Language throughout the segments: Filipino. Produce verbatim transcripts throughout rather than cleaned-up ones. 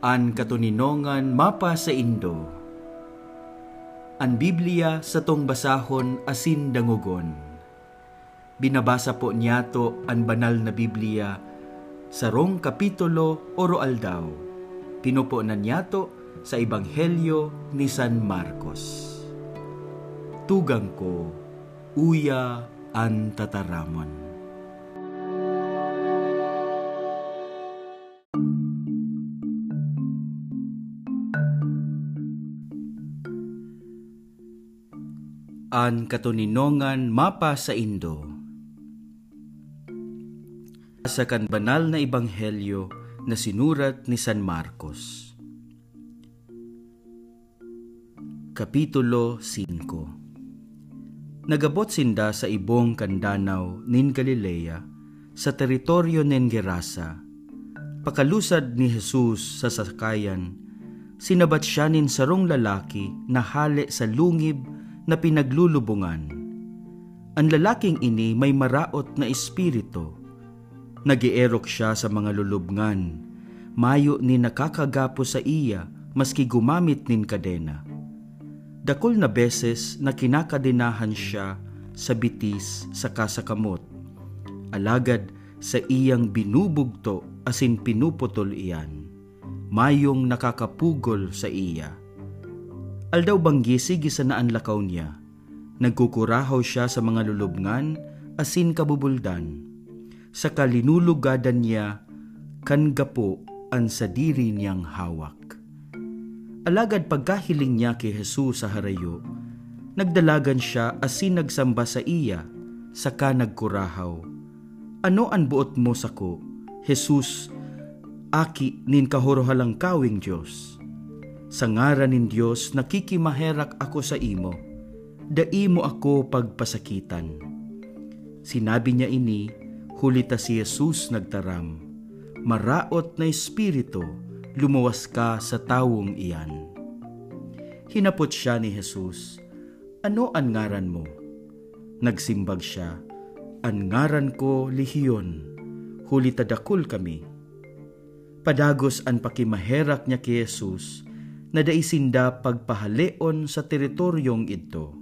An katuninongan mapa sa Indo. An Biblia sa tong basahon asin dangugon. Binabasa po niyato ang banal na Biblia sa rong kapitulo o roal daw. Pinupo na niyato sa Ebanghelyo ni San Marcos. Tugang ko, uya an tataramon. An katuninongan mapa sa Indo. Sa kan banal na ebanghelyo na sinurat ni San Marcos. Kapitulo singko. Nagabot sinda sa ibong kandanaw nin Galilea sa teritoryo nin Gerasa. Pakalusad ni Jesus sa sakayan, sinabat siya nin sarong lalaki na hale sa lungib na pinaglulubungan. Ang lalaking ini may maraot na espiritu. Nagierok siya sa mga lulubngan. Mayo ni nakakagapo sa iya maski gumamit nin kadena. Dakol na beses na kinakadinahan siya sa bitis sa kasakamot. Alagad sa iyang binubugto asin pinuputol iyan. Mayong nakakapugol sa iya. Aldaw banggisig isa na ang lakaw niya. Nagkukurahaw siya sa mga lulubngan, asin kabubuldan. Sa kalinulugadan niya, kangapo ang sadiri niyang hawak. Alagad pagkahiling niya kay Jesus sa harayo, nagdalagan siya asin nagsamba sa iya, saka nagkurahaw. Ano ang buot mo sako, Jesus, aki nin kahorohalang kawing Diyos? Sa ngaran nin Diyos, nakikimaherak ako sa imo. Daimo ako pagpasakitan. Sinabi niya ini, hulita si Jesus nagtaram. Maraot na espiritu, lumuwas ka sa tawong iyan. Hinapot siya ni Jesus, ano ang ngaran mo? Nagsimbag siya, ang ngaran ko lihiyon, hulita dakul kami. Padagos ang pakimaherak niya kay Jesus, nadaisinda pagpahaleon sa teritoryong ito.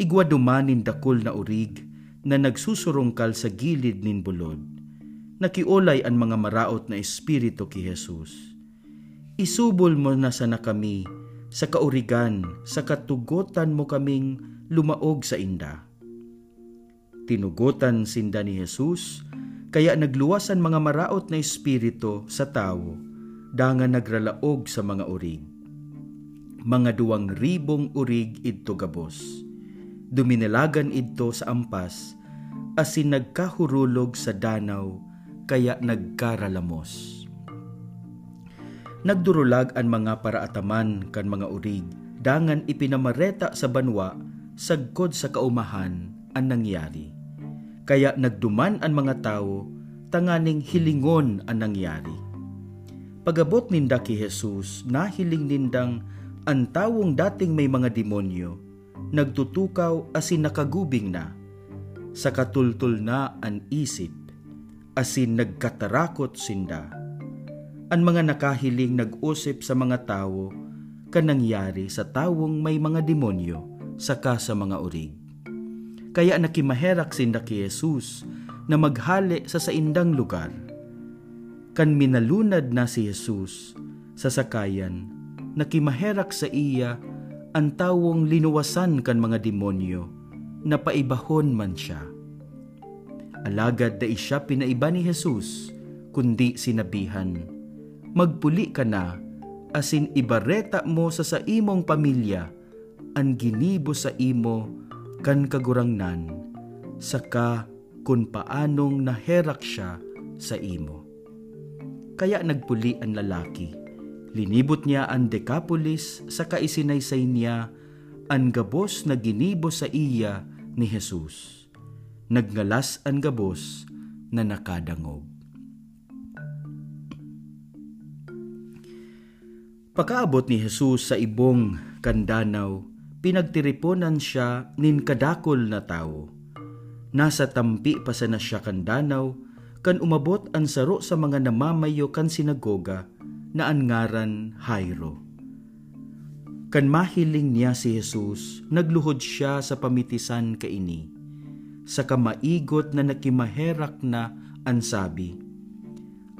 Igwadumanin dakol na urig na nagsusurungkal sa gilid nin bulod. Nakiolay ang mga maraot na espiritu ki Jesus. Isubol mo na sana kami sa kaurigan, sa katugotan mo kaming lumaog sa inda. Tinugotan sinda ni Jesus, kaya nagluwasan mga maraot na espiritu sa tao. Dangan nagralaog sa mga urig. Mga duwang ribong urig idto gabos. Duminelagan idto sa ampas, asin nagkahurulog sa danaw, kaya nagkaralamos. Nagdurulag ang mga paraataman kan mga urig, dangan ipinamareta sa banwa, sagkod sa kaumahan ang nangyari. Kaya nagduman ang mga tao, tanganing hilingon ang nangyari. Pagabot ninda ki Jesus, nahiling nindang ang tawong dating may mga demonyo, nagtutukaw asin nakagubing na, sa katultul na ang isip, asin nagkatarakot sinda. Ang mga nakahiling nag-usip sa mga tao, kanangyari sa tawong may mga demonyo, saka sa mga urig. Kaya nakimaherak sinda ki Jesus na maghali sa saindang lugar. Kan minalunad na si Jesus sa sakayan, nakimaherak sa iya ang tawong linuwasan kan mga demonyo, na paibahon man siya. Alagad dai siya pinaiba ni Jesus, kundi sinabihan, magpuli ka na, asin ibareta mo sa sa imong pamilya, ang ginibo sa imo kan kagurangnan, saka kun paanong naherak siya sa imo. Kaya nagpuli ang lalaki. Linibot niya ang dekapulis saka isinaysay niya ang gabos na ginibo sa iya ni Jesus. Nagngalas ang gabos na nakadangog. Pakaabot ni Jesus sa ibong kandanaw, pinagtiriponan siya nin kadakol na tao. Nasa tampi pa sana siya kandanaw, kan umabot ang saro sa mga namamayo kan sinagoga, na angaran Jairo. Kan mahiling niya si Jesus, nagluhod siya sa pamitisan kaini, sa kamaigot na nakimaherak na ansabi,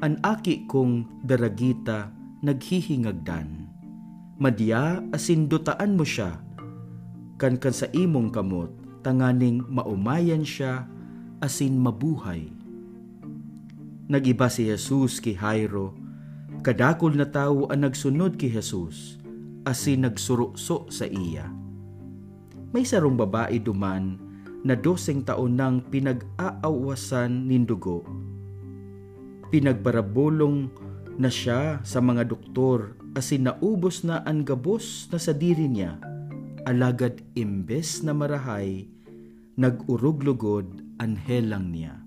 "An aki kong daragita naghihingagdan, madya asindotaan mo siya, kan kan sa imong kamot, tanganing maumayan siya, asin mabuhay." Nagiba si Jesus ki Jairo, kadakol na tao ang nagsunod ki Jesus, asin nagsurukso sa iya. May sarong babae duman na doseng taon nang pinag-aawasan nindugo. Pinagbarabolong na siya sa mga doktor asin naubos na ang gabos na sa diri niya, alagad imbes na marahay, nag-uruglugod anhelang niya.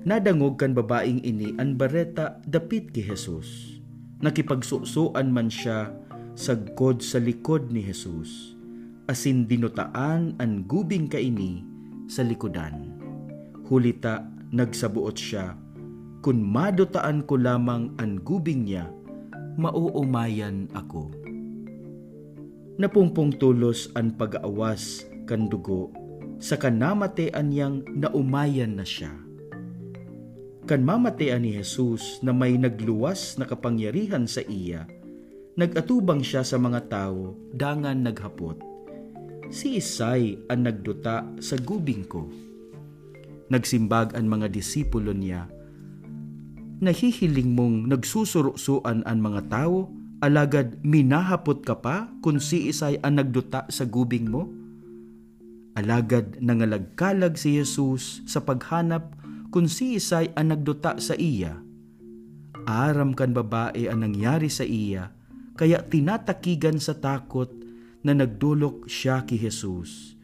Nadangog kan babaeng ini an bareta dapit ki Jesus. Nakipagsusuan man siya sagkod sa likod ni Jesus, asin dinutaan an gubing kaini sa likodan. Hulita nagsabuot siya, "Kun madutaan ko lamang an gubing niya, mauumayan ako." Napungpong tulos an pag-aawas kan dugo sa kanamatean niyang naumayan na siya. Kan mamatean ni Jesus na may nagluwas na kapangyarihan sa iya, nagatubang siya sa mga tao dangan naghapot, "Si isay ang nagduta sa gubing ko." Nagsimbag ang mga disipulo niya, "Nahihiling mong nagsusuruksuan ang mga tao, alagad minahapot ka pa kung si isay ang nagduta sa gubing mo?" Alagad nangalagkalag si Jesus sa paghanap kung si isay ang nagduta sa iya. Aram kan babae ang nangyari sa iya, kaya tinatakigan sa takot na nagdulok siya ki Jesus.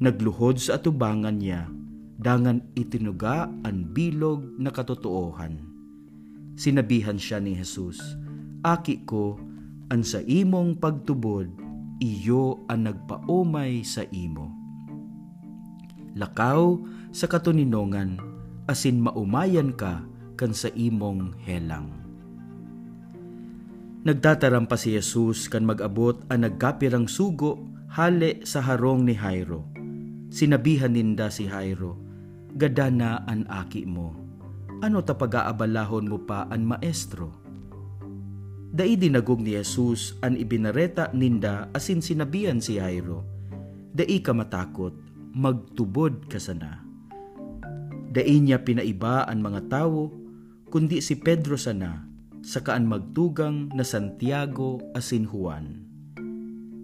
Nagluhod sa atubangan niya, dangan itinuga ang bilog na katotoohan. Sinabihan siya ni Jesus, "Aki ko, an sa imong pagtubod, iyo ang nagpaumay sa imo." Lakaw sa katuninongan, asin maumayan ka kan sa imong helang. Nagtatarampa si Jesus kan mag-abot ang nagkapirang sugo hale sa harong ni Jairo. Sinabihan ninda si Jairo, "Gadana an aki mo, ano ta pag-aabalahon mo pa an maestro?" Dai dinagog ni Jesus an ibinareta ninda asin sinabihan si Jairo, "Dai ka matakot, magtubod ka sana." Dai niya pinaiba ang mga tao, kundi si Pedro sana, sakaan magtugang na Santiago asin Juan.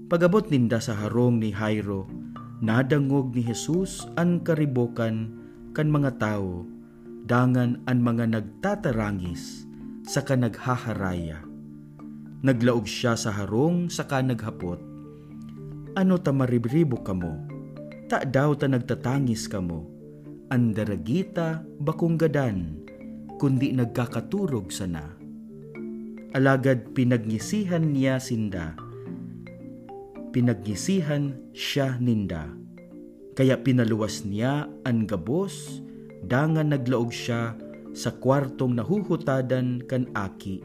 Pagabot ninda sa harong ni Jairo, nadangog ni Jesus ang karibokan kan mga tao, dangan ang mga nagtatarangis saka naghaharaya. Naglaog siya sa harong saka naghapot, "Ano ta maribribo ka mo? Ta daw ta nagtatangis ka mo, andaragita bakong gadan, kundi nagkakaturog sana." Alagad pinagnisihan niya sinda. Pinagnisihan siya ninda. Kaya pinaluwas niya ang gabos, dangan naglaog siya sa kwartong nahuhutadan kan aki,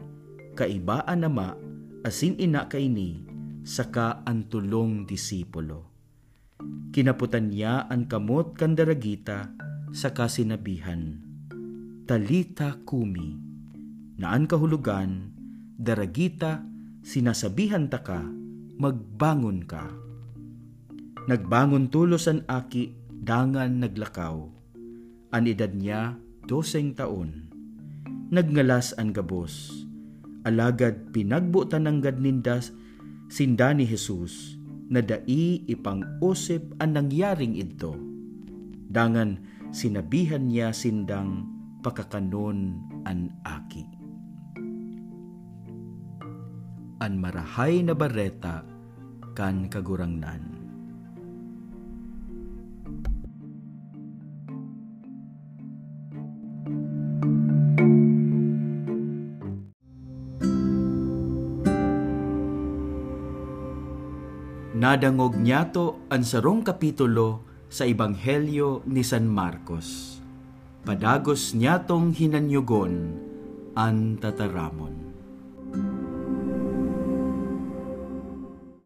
kaibaan ama, asin ina kaini, saka ang tulong disipulo. Kinaputan niya ang kamot kan daragita, saka sinabihan, "Talita kumi," naan kahulugan, "Daragita, sinasabihan ta ka, magbangon ka." Nagbangon tulos an aki, dangan naglakaw. An edad niya, doseng taon. Nagngalas an gabos. Alagad pinagbutan ng gadnindas sinda ni Jesus, na dai ipang-usip ang nangyaring ito. Dangan sinabihan niya sindang pakakanon an aki. An marahay na bareta kan kagurangnan. Nadangog niyato ang sarong kapitulo sa Ebanghelyo ni San Marcos. Padagos niyatong hinanyugon ang tataramon.